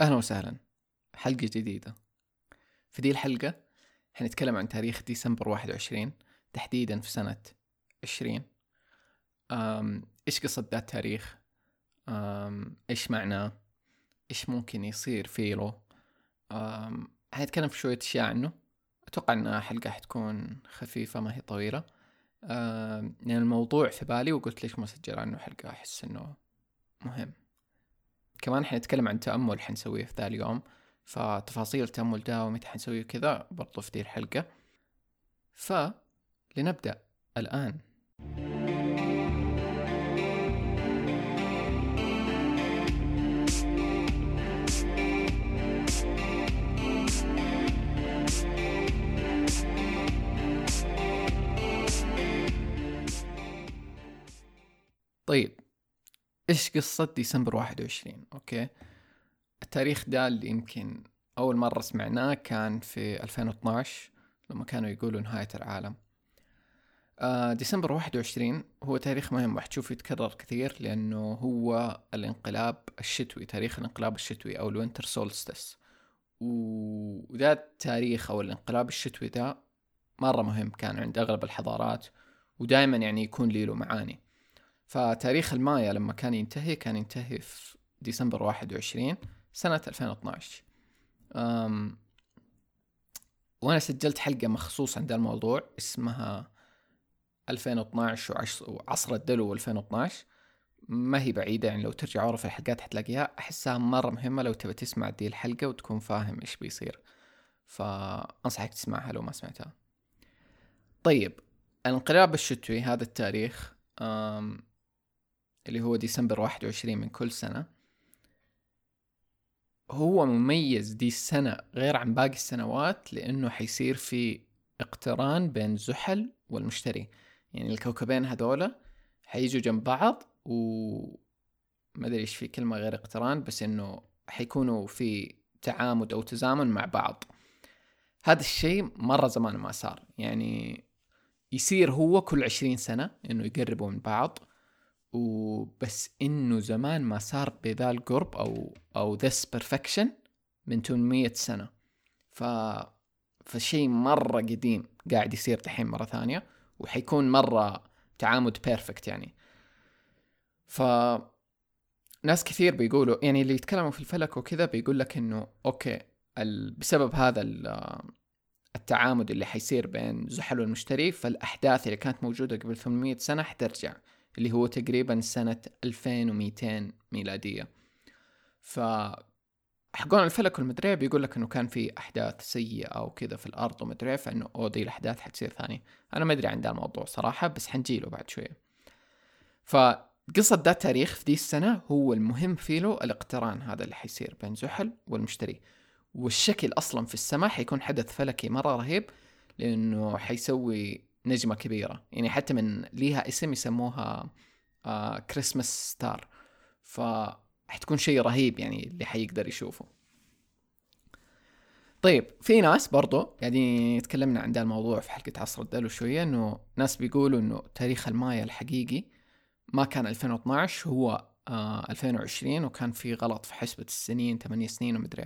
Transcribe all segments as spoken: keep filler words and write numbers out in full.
أهلا وسهلا، حلقة جديدة. في دي الحلقة هنتكلم عن تاريخ ديسمبر واحد وعشرين، تحديدا في سنة عشرين. إيش قصة ذا التاريخ؟ إيش معناه؟ إيش ممكن يصير فيه له؟ هنتكلم في شوية أشياء عنه. أتوقع أن حلقة حتكون خفيفة، ما هي طويلة، لأن يعني الموضوع في بالي وقلت ليش ما سجل عنه حلقة، أحس أنه مهم. كمان حنتكلم عن تأمل حنسويه في ذا اليوم، فتفاصيل التأمل ده ومتى حنسويه كذا برضو في دي الحلقة. فلنبدأ الآن. طيب، إيش قصة ديسمبر واحد وعشرين؟ أوكي، التاريخ ده اللي يمكن أول مرة سمعناه كان في ألفين واثناشر لما كانوا يقولوا نهاية العالم. آه ديسمبر واحد وعشرين هو تاريخ مهم وحتشوفه يتكرر كثير، لأنه هو الانقلاب الشتوي، تاريخ الانقلاب الشتوي أو الوينتر سولستس. وده التاريخ أو الانقلاب الشتوي ده مرة مهم، كان عند أغلب الحضارات ودائما يعني يكون له معاني. فتاريخ المايا لما كان ينتهي كان ينتهي في ديسمبر واحد وعشرين سنة ألفين واثناشر. أم وأنا سجلت حلقة مخصوص عن ذا الموضوع اسمها ألفين واثناشر وعصر الدلو ألفين واثناشر، ما هي بعيدة يعني، لو ترجع ورا في الحلقات حتلاقيها. أحسها مرة مهمة لو تبى تسمع دي الحلقة وتكون فاهم إيش بيصير، فأنصحك تسمعها لو ما سمعتها. طيب، الانقلاب الشتوي هذا التاريخ أم اللي هو ديسمبر واحد وعشرين من كل سنة، هو مميز دي السنة غير عن باقي السنوات لأنه حيصير في اقتران بين زحل والمشتري. يعني الكوكبين هذولا حيجوا جنب بعض، وما أدري إيش في كلمة غير اقتران، بس إنه حيكونوا في تعامد أو تزامن مع بعض. هذا الشيء مرة زمان ما صار، يعني يصير هو كل عشرين سنة إنه يقربوا من بعض، وبس إنه زمان ما صار بذا القرب أو أو this perfection من ثمانمية سنة. ف فشيء مرة قديم قاعد يصير دحين مرة ثانية، وحيكون مرة تعامد perfect يعني. ف ناس كثير بيقولوا، يعني اللي يتكلموا في الفلك وكذا بيقول لك إنه أوكي ال... بسبب هذا ال التعامد اللي حيصير بين زحل والمشتري، فالأحداث اللي كانت موجودة قبل ثمانمية سنة حترجع، اللي هو تقريبا سنة ألفين ومئتين ميلادية. فحقون الفلك والمدري بيقول لك إنه كان في أحداث سيئة أو كذا في الأرض ومدري، فإنه أو دي الأحداث حتصير ثاني. أنا ما أدري عن ذا الموضوع صراحة، بس حنجيله بعد شوية. فقصة ذا التاريخ في دي السنة هو المهم فيه الاقتران هذا اللي حيصير بين زحل والمشتري. والشكل أصلا في السماء حيكون حدث فلكي مرة رهيب، لأنه حيسوي نجمة كبيرة، يعني حتى من ليها اسم يسموها آه كريسمس ستار. فحتكون شيء رهيب يعني اللي حيقدر يشوفه. طيب، في ناس برضو يعني تكلمنا عن ذا الموضوع في حلقة عصر الدلو شوية، إنه ناس بيقولوا إنه تاريخ المايا الحقيقي ما كان ألفين واثناشر، هو آه ألفين وعشرين، وكان في غلط في حسبة السنين، ثمانية سنين ومدري.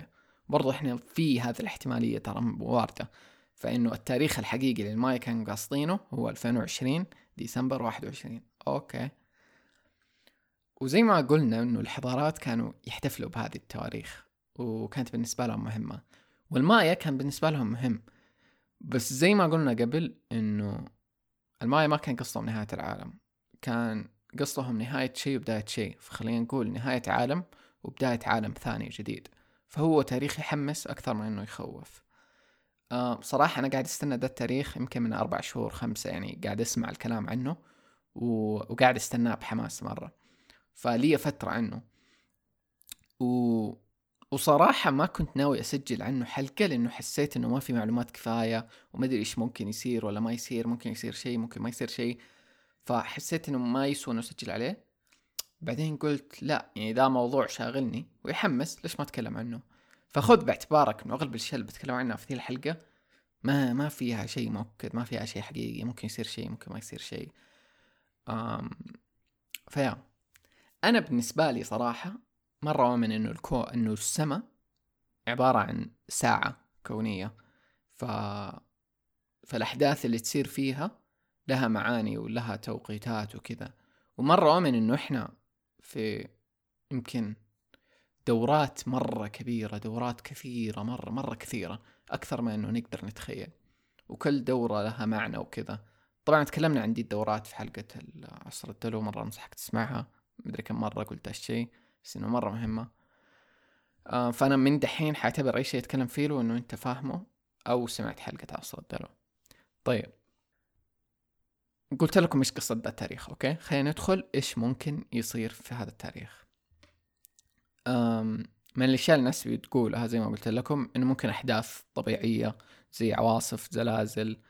برضو إحنا في هذه الاحتمالية ترى واردة، فإنه التاريخ الحقيقي للمايا كانوا قاصدينه هو ألفين وعشرين ديسمبر واحد وعشرين. أوكي، وزي ما قلنا إنه الحضارات كانوا يحتفلوا بهذه التواريخ وكانت بالنسبة لهم مهمة، والمايا كان بالنسبة لهم مهم. بس زي ما قلنا قبل إنه المايا ما كان قصدهم نهاية العالم، كان قصدهم نهاية شيء وبداية شيء، فخلينا نقول نهاية عالم وبداية عالم ثاني جديد. فهو تاريخ يحمس أكثر من أنه يخوف. أه صراحة أنا قاعد أستنى ده التاريخ يمكن من أربع شهور خمسة، يعني قاعد أسمع الكلام عنه وقاعد أستناه بحماس مرة، فلي فترة عنه. و... وصراحة ما كنت ناوي أسجل عنه حلقة، لأنه حسيت أنه ما في معلومات كفاية، وما أدري إيش ممكن يصير ولا ما يصير، ممكن يصير شيء ممكن ما يصير شيء، فحسيت أنه ما يسوى أنه أسجل عليه. بعدين قلت لا، يعني ده موضوع شاغلني ويحمس، ليش ما أتكلم عنه؟ فخذ باعتبارك إنه أغلب الشيء اللي بتكلم عنه في هذه الحلقة ما ما فيها شيء مؤكد، ما فيها شيء حقيقي، ممكن يصير شيء ممكن ما يصير شيء. أم... فيا أنا بالنسبة لي صراحة مرة أؤمن إنه الكو إنه السماء عبارة عن ساعة كونية، ف... فالأحداث اللي تصير فيها لها معاني ولها توقيتات وكذا. ومرة أؤمن إنه إحنا في يمكن دورات مرة كبيرة، دورات كثيرة مرة مرة كثيرة أكثر ما إنه نقدر نتخيل، وكل دورة لها معنى وكذا. طبعا تكلمنا عن دي الدورات في حلقة العصر الدلو، مرة أنصحك تسمعها، مدري كم مرة قلت هالشيء، بس إنه مرة مهمة. آه فأنا من دحين حاعتبر أي شيء أتكلم فيه له إنه أنت فاهمه أو سمعت حلقة عصر الدلو. طيب، قلت لكم إيش قصة ذا التاريخ، أوكي؟ خلينا ندخل إيش ممكن يصير في هذا التاريخ. من الأشياء الناس بتقولها زي ما قلت لكم إنه ممكن أحداث طبيعية زي عواصف، زلازل،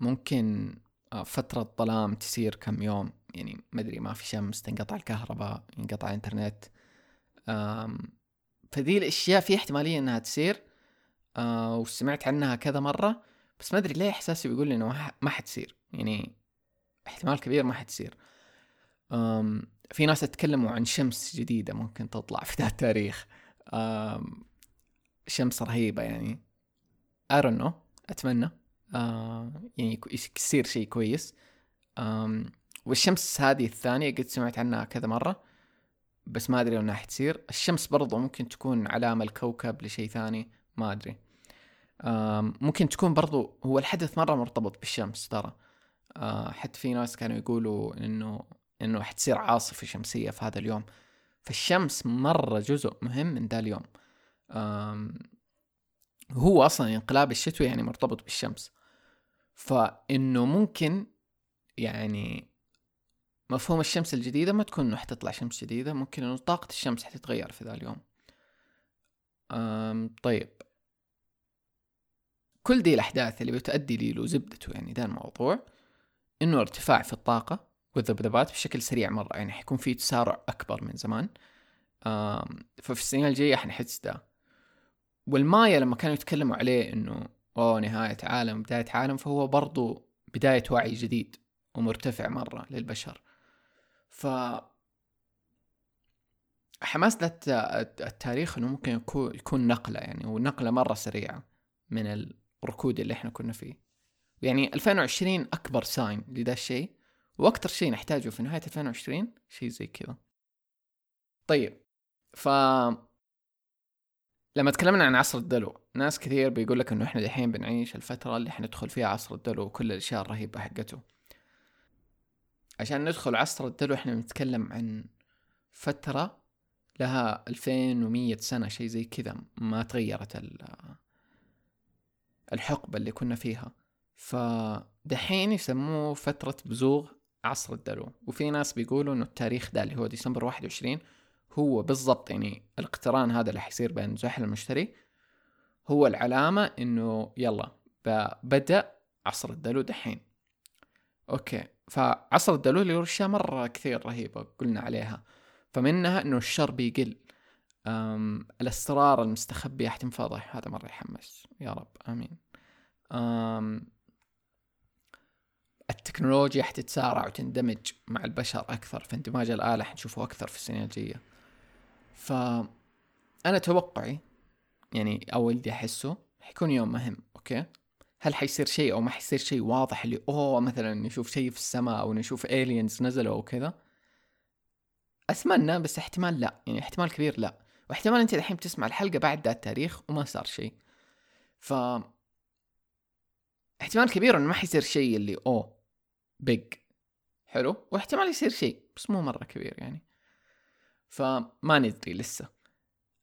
ممكن فترة ظلام تسير كم يوم، يعني ما أدري، ما في شمس، تنقطع الكهرباء، ينقطع الإنترنت. فدي الأشياء في احتمالية إنها تصير، وسمعت عنها كذا مرة، بس ما أدري ليه إحساسي بيقول لي إنه ما حتصير، يعني احتمال كبير ما حتصير. في ناس تتكلموا عن شمس جديدة ممكن تطلع في ذا التاريخ، شمس رهيبة يعني. I don't know، أتمنى يعني يصير شيء كويس. والشمس هذه الثانية قد سمعت عنها كذا مرة، بس ما أدري إنها حتصير. الشمس برضو ممكن تكون علامة الكوكب لشيء ثاني، ما أدري. ممكن تكون برضو هو الحدث مرة مرتبط بالشمس ترى، حتى في ناس كانوا يقولوا إنه إنه حتصير عاصفة شمسية في هذا اليوم، فالشمس مرة جزء مهم من ذا اليوم. هو أصلا انقلاب الشتوي يعني مرتبط بالشمس، فإنه ممكن يعني مفهوم الشمس الجديدة ما تكون إنه حتطلع شمس جديدة، ممكن إنه طاقة الشمس حتتغير في ذا اليوم. طيب، كل دي الأحداث اللي بتؤدي لي له زبدته يعني ذا الموضوع إنه ارتفاع في الطاقة والذبذبات بشكل سريع مرة، يعني حيكون في تسارع أكبر من زمان. ففي السنين الجاية حنحس ده. والمايا لما كانوا يتكلموا عليه إنه أوه نهاية عالم بداية عالم، فهو برضو بداية وعي جديد ومرتفع مرة للبشر. ف حماس ذات التاريخ إنه ممكن يكون نقلة يعني، ونقلة مرة سريعة من الركود اللي إحنا كنا فيه. يعني ألفين وعشرين أكبر ساين لده الشيء، وأكتر شيء نحتاجه في نهاية ألفين وعشرين شيء زي كذا. طيب، ف لما تكلمنا عن عصر الدلو، ناس كثير بيقول لك إنه إحنا الحين بنعيش الفترة اللي حندخل فيها عصر الدلو وكل الأشياء الرهيبة حقته. عشان ندخل عصر الدلو إحنا بنتكلم عن فترة لها ألفين ومية سنة شيء زي كذا، ما تغيرت الحقبة اللي كنا فيها. فدحين يسموه فترة بزوغ عصر الدلو، وفي ناس بيقولوا إنه التاريخ ده اللي هو ديسمبر واحد وعشرين هو بالضبط يعني الاقتران هذا اللي حيصير بين زحل المشتري هو العلامة إنه يلا بدأ عصر الدلو دحين. أوكي، فعصر الدلو اللي ورشة مرة كثير رهيبة قلنا عليها، فمنها إنه الشر بيقل، الأسرار المستخبية حتنفضح. هذا مرة يحمس، يا رب آمين. أم التكنولوجيا حتتسارع وتندمج مع البشر أكثر، فاندماج الآلة حنشوفه أكثر في السنين الجاية. فأنا توقعي يعني أو اللي أحسه حيكون يوم مهم. أوكي، هل حيصير شيء أو ما حيصير شيء واضح اللي أوه مثلا نشوف شيء في السماء أو نشوف aliens نزلوا أو كذا؟ أتمنى، بس احتمال لا، يعني احتمال كبير لا، واحتمال أنت الحين بتسمع الحلقة بعد ذا التاريخ وما صار شيء، ف احتمال كبير إنه ما حيصير شيء اللي أوه بيج حلو، واحتمال يصير شيء بس مو مرة كبير يعني، فما ندري لسه.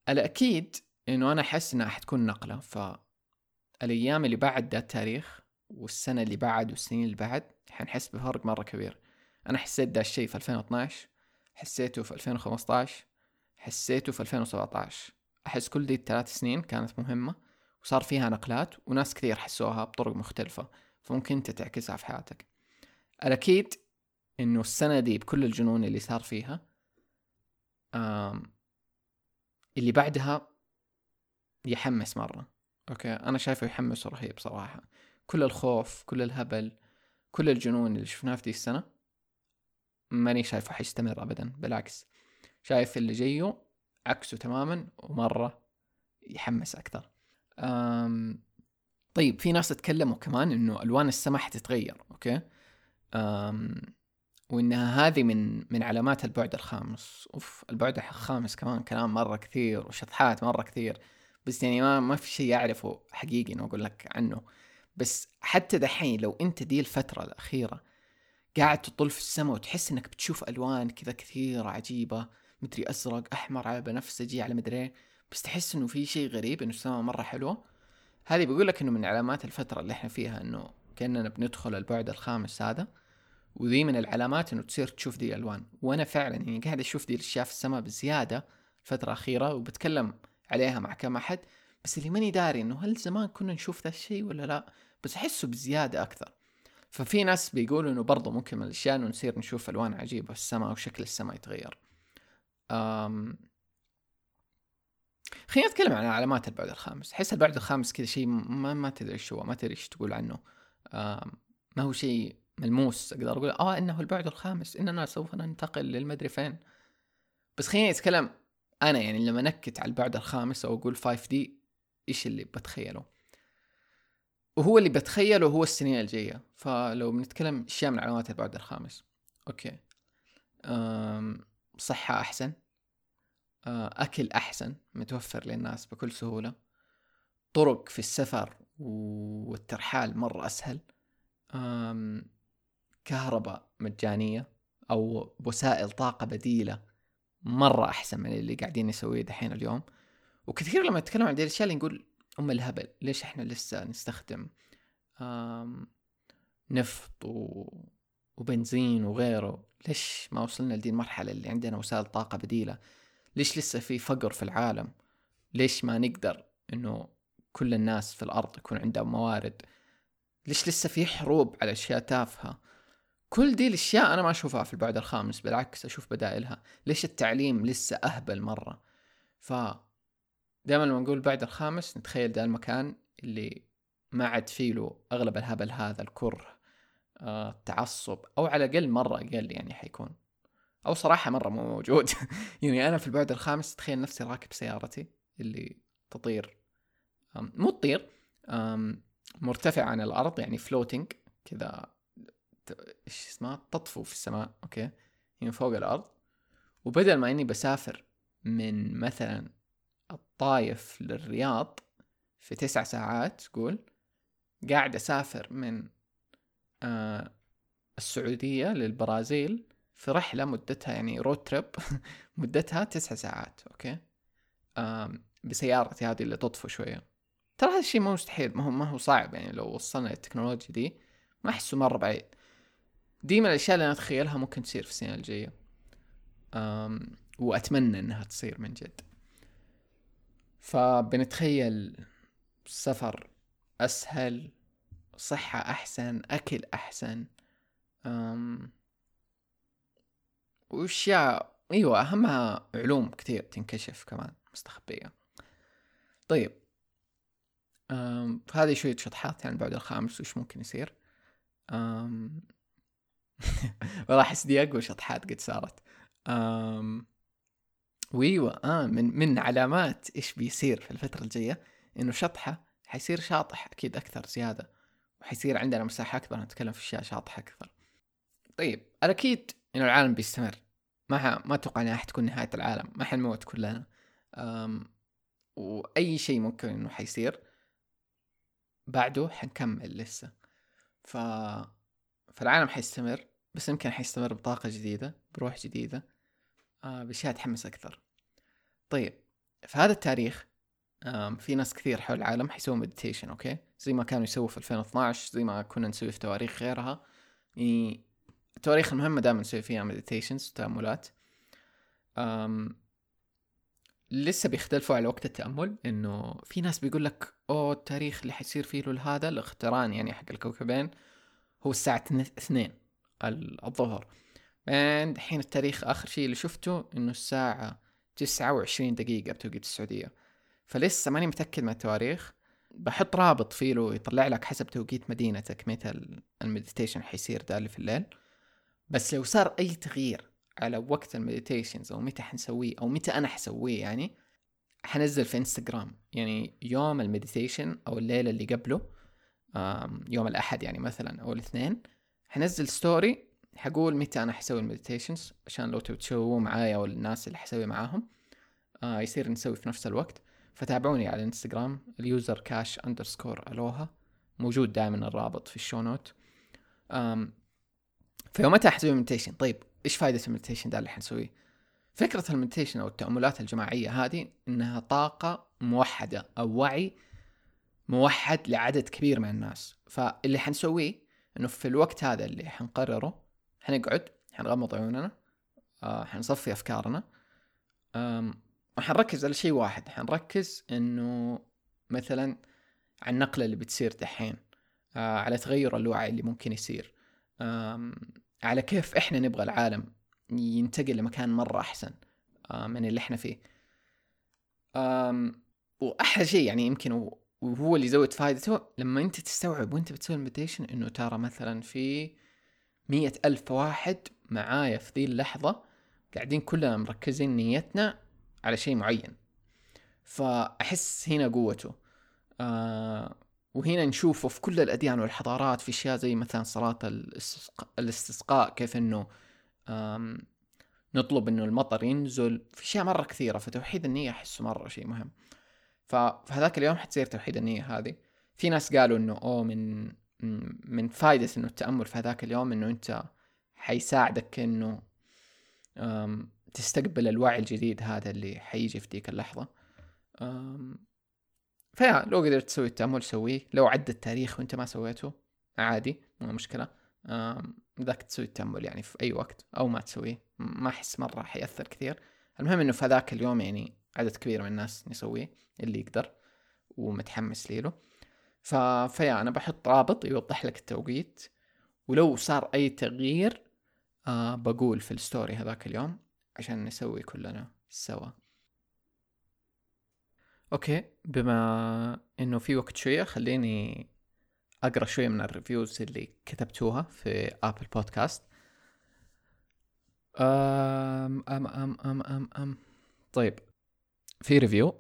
الأكيد إنه أنا حس إنها حتكون نقلة، فالأيام اللي بعد ذا التاريخ والسنة اللي بعد والسنين اللي بعد حنحس بفرق مرة كبير. أنا حسيت ذا الشيء في ألفين واثناشر، حسيته في ألفين وخمستاشر، حسيته في ألفين وسبعتاشر. أحس كل دي الثلاث سنين كانت مهمة وصار فيها نقلات، وناس كثير حسوها بطرق مختلفة، فممكن أنت تعكسها في حياتك. الأكيد إنه السنة دي بكل الجنون اللي صار فيها، اللي بعدها يحمس مرة. أوكي، أنا شايفه يحمس رهيب صراحة. كل الخوف، كل الهبل، كل الجنون اللي شفناه في دي السنة ماني شايفه حيستمر أبدا، بالعكس شايف اللي جايه عكسه تماما ومرة يحمس أكثر. طيب في ناس تتكلموا كمان إنه ألوان السماء حتتغير، أوكي، وإنها هذه من من علامات البعد الخامس. أوف، البعد الخامس كمان كلام مرة كثير وشطحات مرة كثير، بس يعني ما ما في شيء أعرفه حقيقي إنه أقول لك عنه. بس حتى دحين لو أنت دي الفترة الأخيرة قاعد تطل في السماء وتحس إنك بتشوف ألوان كذا كثير عجيبة، مدري أزرق أحمر على بنفسجي على مدري، بس تحس إنه في شيء غريب، إنه السماء مرة حلوة، هذه بقول لك إنه من علامات الفترة اللي إحنا فيها، إنه كأننا بندخل البعد الخامس هذا، وذي من العلامات إنه تصير تشوف دي الألوان. وأنا فعلا يعني قاعد أشوف دي الأشياء في السماء بزيادة الفترة الأخيرة، وبتكلم عليها مع كم أحد، بس اللي ماني داري إنه هل زمان كنا نشوف ذا الشيء ولا لا، بس أحسه بزيادة أكثر. ففي ناس بيقولوا إنه برضو ممكن من الأشياء إنه نصير نشوف ألوان عجيبة في السماء وشكل السماء يتغير. أمم خلينا نتكلم عن علامات البعد الخامس. حس البعد الخامس كذا شيء ما ما تدري شو هو، ما تدري إيش تقول عنه، ما هو شيء ملموس أقدر أقول آه إنه البعد الخامس، إننا سوف ننتقل للمدري فين. بس خلينا نتكلم أنا يعني لما نكت على البعد الخامس أو أقول فايف دي إيش اللي بتخيله، وهو اللي بتخيله هو السنين الجاية. فلو بنتكلم أشياء من علامات البعد الخامس، أوكي، صحة أحسن، أكل أحسن متوفر للناس بكل سهولة، طرق في السفر والترحال مرة أسهل، كهرباء مجانية أو وسائل طاقة بديلة مرة أحسن من اللي قاعدين نسويه دحين اليوم. وكثير لما نتكلم عن دي الأشياء اللي نقول أم الهبل، ليش إحنا لسه نستخدم نفط وبنزين وغيره، ليش ما وصلنا لدي المرحلة اللي عندنا وسائل طاقة بديلة، ليش لسه في فقر في العالم، ليش ما نقدر إنه كل الناس في الأرض يكون عندها موارد، ليش لسه في حروب على أشياء تافهة. كل دي الأشياء أنا ما أشوفها في البعد الخامس، بالعكس أشوف بدائلها. ليش التعليم لسه أهبل مرة. ف دائما لما نقول البعد الخامس نتخيل ده المكان اللي ما عاد فيه له أغلب الهبل هذا، الكره، آه، التعصب، أو على الأقل مرة أقل يعني حيكون، أو صراحة مرة مو موجود. يعني أنا في البعد الخامس تخيل نفسي راكب سيارتي اللي تطير، مو تطير، مرتفع عن الأرض، يعني فلوتينج كذا، إيش اسمها، تطفو في السماء، أوكي، يعني فوق الأرض. وبدل ما إني بسافر من مثلا الطايف للرياض في تسع ساعات، قول قاعد أسافر من آه السعودية للبرازيل في رحلة مدتها يعني رود تريب مدتها تسع ساعات، أوكي، بسيارتي هذه اللي تطفو شوية. ترى هذا الشيء مو مستحيل، ما هو ما هو صعب، يعني لو وصلنا للتكنولوجيا دي ما أحسه مرة بعيد. دي من الأشياء اللي أنا أتخيلها ممكن تصير في السنة الجاية، وأتمنى أنها تصير من جد. فبنتخيل سفر أسهل، صحة أحسن، أكل أحسن، وأشياء أيوة أهمها علوم كتير تنكشف كمان مستخبية. طيب هذه شوية شطحات يعني بعد الخامس وش ممكن يصير. والله أحس دي أقوى شطحات قد صارت. ويوه آه من من علامات إيش بيصير في الفترة الجاية، إنه شطحة حيصير شاطح أكيد أكثر زيادة، وحيصير عندنا مساحة أكبر نتكلم في أشياء شاطحة أكثر. طيب أكيد إنه العالم بيستمر، ما ما أتوقع إنها حتكون نهاية العالم، ما حنموت كلنا، وأي شيء ممكن إنه حيصير بعده حنكمل لسه. ف فالعالم حيستمر، بس يمكن حيستمر بطاقة جديدة، بروح جديدة، بشيء تحمس أكثر. طيب في هذا التاريخ في ناس كثير حول العالم حيسووا مديتيشن، أوكي، زي ما كانوا يسووا في ألفين واثناشر، زي ما كنا نسوي في تواريخ غيرها، يعني التواريخ المهمة دائما نسوي فيها مديتيشنز وتأملات. لسه بيختلفوا على وقت التأمل، إنه في ناس بيقول لك أوه التاريخ اللي حيصير فيه له هذا الاختران يعني حق الكوكبين هو الساعة اثنين الظهر، بعد حين التاريخ آخر شيء اللي شفته إنه الساعة تسعة وعشرين دقيقة بتوقيت السعودية. فلسه ماني متأكد من التواريخ، بحط رابط فيه له يطلع لك حسب توقيت مدينتك متى المديتيشن حيصير ده اللي في الليل. بس لو صار أي تغيير على وقت المديتيشنز أو متى حنسويه أو متى أنا حسويه، يعني حنزل في انستغرام يعني يوم المديتيشن او الليلة اللي قبله يوم الاحد يعني مثلا او الاثنين حنزل ستوري حقول متى انا حسوي المديتيشنز عشان لو تتشوفوا معايا او الناس اللي حسوي معاهم آه يصير نسوي في نفس الوقت. فتابعوني على انستغرام اليوزر كاش اندرسكور الوها، موجود دائما الرابط في الشو نوت. فيومتها حسوي المديتيشن. طيب ايش فايدة المديتيشن ده اللي حنسويه؟ فكرة المديتيشن او التأملات الجماعية هذه انها طاقة موحدة او وعي موحد لعدد كبير من الناس. فاللي حنسويه انه في الوقت هذا اللي حنقرره حنقعد حنغمض عيوننا آه، حنصفي أفكارنا آم، وحنركز على شيء واحد. حنركز إنه مثلا على النقلة اللي بتصير دحين آه، على تغير الوعي اللي ممكن يصير آم، على كيف إحنا نبغى العالم ينتقل لمكان مرة أحسن آه، من اللي إحنا فيه. وأحلى شيء يعني يمكن وهو اللي زود فائدته لما أنت تستوعب وأنت بتسوي المديتيشن إنه ترى مثلا في مية ألف واحد معايا في ذي اللحظة قاعدين كلنا مركزين نيتنا على شيء معين. فأحس هنا قوته آه وهنا نشوفه في كل الأديان والحضارات في أشياء زي مثلا صلاة الاستسقاء كيف أنه نطلب أنه المطر ينزل في أشياء مرة كثيرة. فتوحيد النية أحسه مرة شيء مهم. فهذاك اليوم حتصير توحيد النية هذه. في ناس قالوا أنه أوه من من فائدة إنه التأمل في هذاك اليوم إنه أنت حيساعدك إنه تستقبل الوعي الجديد هذا اللي حيجي في ديك اللحظة. فيا لو قدرت تسوي التأمل سويه. لو عد التاريخ وأنت ما سويته عادي مو مشكلة، ذاك تسوي التأمل يعني في أي وقت أو ما تسويه ما أحس مرة حيأثر كثير. المهم إنه في هذاك اليوم يعني عدد كبير من الناس يسويه اللي يقدر ومتحمس ليله. ففيا أنا بحط رابط يوضح لك التوقيت، ولو صار أي تغيير أه بقول في الستوري هذاك اليوم عشان نسوي كلنا سوا. أوكي، بما إنه في وقت شوية خليني أقرأ شوية من الريفيوز اللي كتبتوها في آبل بودكاست. أم أم أم أم أم أم طيب، في ريفيو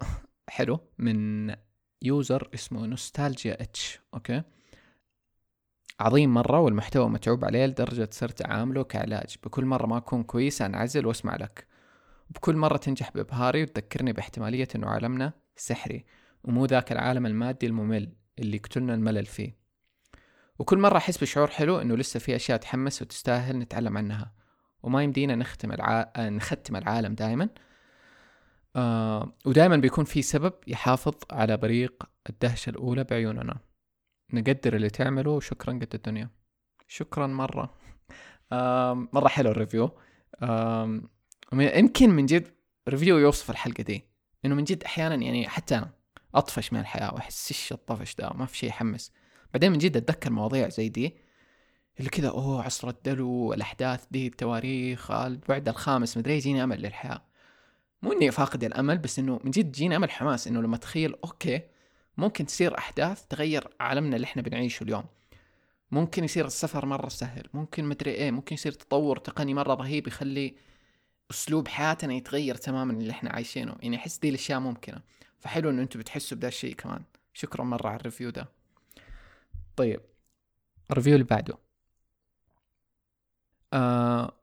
حلو من يوزر اسمه نوستالجيا اتش. اوكي، عظيم مرة والمحتوى متعوب عليه لدرجة صرت عامله كعلاج. بكل مرة ما أكون كويس أنعزل واسمع لك، وبكل مرة تنجح بإبهاري وتذكرني باحتمالية أنه عالمنا سحري ومو ذاك العالم المادي الممل اللي قتلنا الملل فيه. وكل مرة أحس بشعور حلو أنه لسه في أشياء تحمس وتستاهل نتعلم عنها وما يمدينا نختم الع... نختم العالم دائما. آه، ودائما بيكون في سبب يحافظ على بريق الدهشة الأولى بعيوننا. نقدر اللي تعمله وشكرا قد الدنيا. شكرا مرة آه، مرة حلو الريفيو. آه، يمكن من جد ريفيو يوصف الحلقة دي إنه من جد أحيانا يعني حتى أنا أطفش من الحياة وأحس إيش الطفش ده ما في شيء يحمس. بعدين من جد أتذكر مواضيع زي دي اللي كذا أوه عصر الدلو الأحداث دي التواريخ بعد الخامس مدري يجيني أمل للحياة. مو إني فاقد الأمل بس إنه من جد جينا أمل حماس إنه لما تخيل أوكي ممكن تصير أحداث تغير عالمنا اللي إحنا بنعيشه اليوم، ممكن يصير السفر مرة سهل، ممكن مدري إيه، ممكن يصير تطور تقني مرة رهيب يخلي أسلوب حياتنا يتغير تماماً اللي إحنا عايشينه. يعني أحس دي الأشياء ممكنة. فحلو إنه أنتوا بتحسوا بدا الشيء كمان. شكرا مرة على الريفيو ده. طيب الريفيو اللي بعده آه،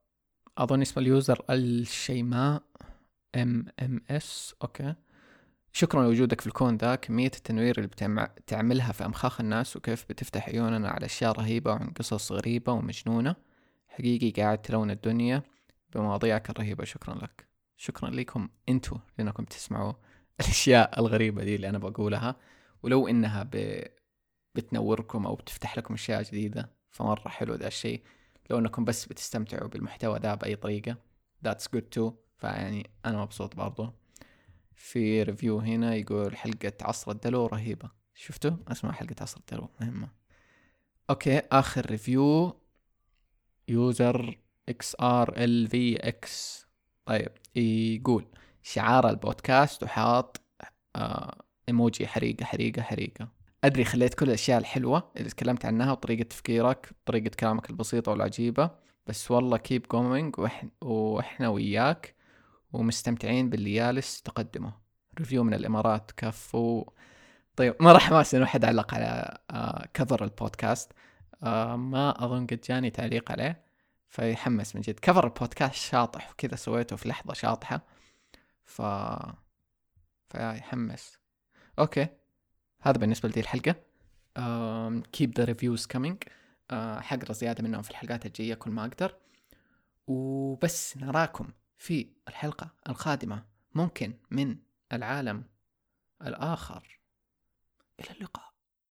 أظن اسم اليوزر الشيماء ام ام اس. اوكي، شكرا لوجودك في الكون ذا، كمية التنوير اللي بتعملها في امخاخ الناس وكيف بتفتح عيوننا على اشياء رهيبة وعن قصص غريبة ومجنونة. حقيقي قاعد تلون الدنيا بمواضيعك الرهيبة. شكرا لك. شكرا لكم انتو لانكم بتسمعوا الاشياء الغريبة دي اللي انا بقولها، ولو انها ب... بتنوركم او بتفتح لكم اشياء جديدة فمرة حلو ذا الشيء. لو انكم بس بتستمتعوا بالمحتوى ذا باي طريقة that's good too. فيعني أنا مبسوط برضو. في ريفيو هنا يقول حلقة عصر الدلو رهيبة. شفتوا؟ اسمع حلقة عصر الدلو مهمة. أوكي، آخر ريفيو يوزر إكس آر إل في إكس. طيب يقول شعار البودكاست وحاط آه إيموجي حريقة حريقة حريقة. أدري خليت كل الأشياء الحلوة اللي تكلمت عنها وطريقة تفكيرك طريقة كلامك البسيطة والعجيبة، بس والله keep going وإحنا وإحنا وياك ومستمتعين باللي يالس تقدمه. ريفيو من الإمارات كف و... طيب ما راح ما أسأل واحد علق على آه كفر البودكاست، آه ما أظن قد جاني تعليق عليه، فيحمس من جد. كفر البودكاست شاطح وكذا سويته في لحظة شاطحة، ف فيحمس. أوكي هذا بالنسبة لدي الحلقة. um, keep the reviews coming. uh, حقرأ زيادة منهم في الحلقات الجاية كل ما أقدر، وبس نراكم في الحلقة القادمة ممكن من العالم الآخر. إلى اللقاء.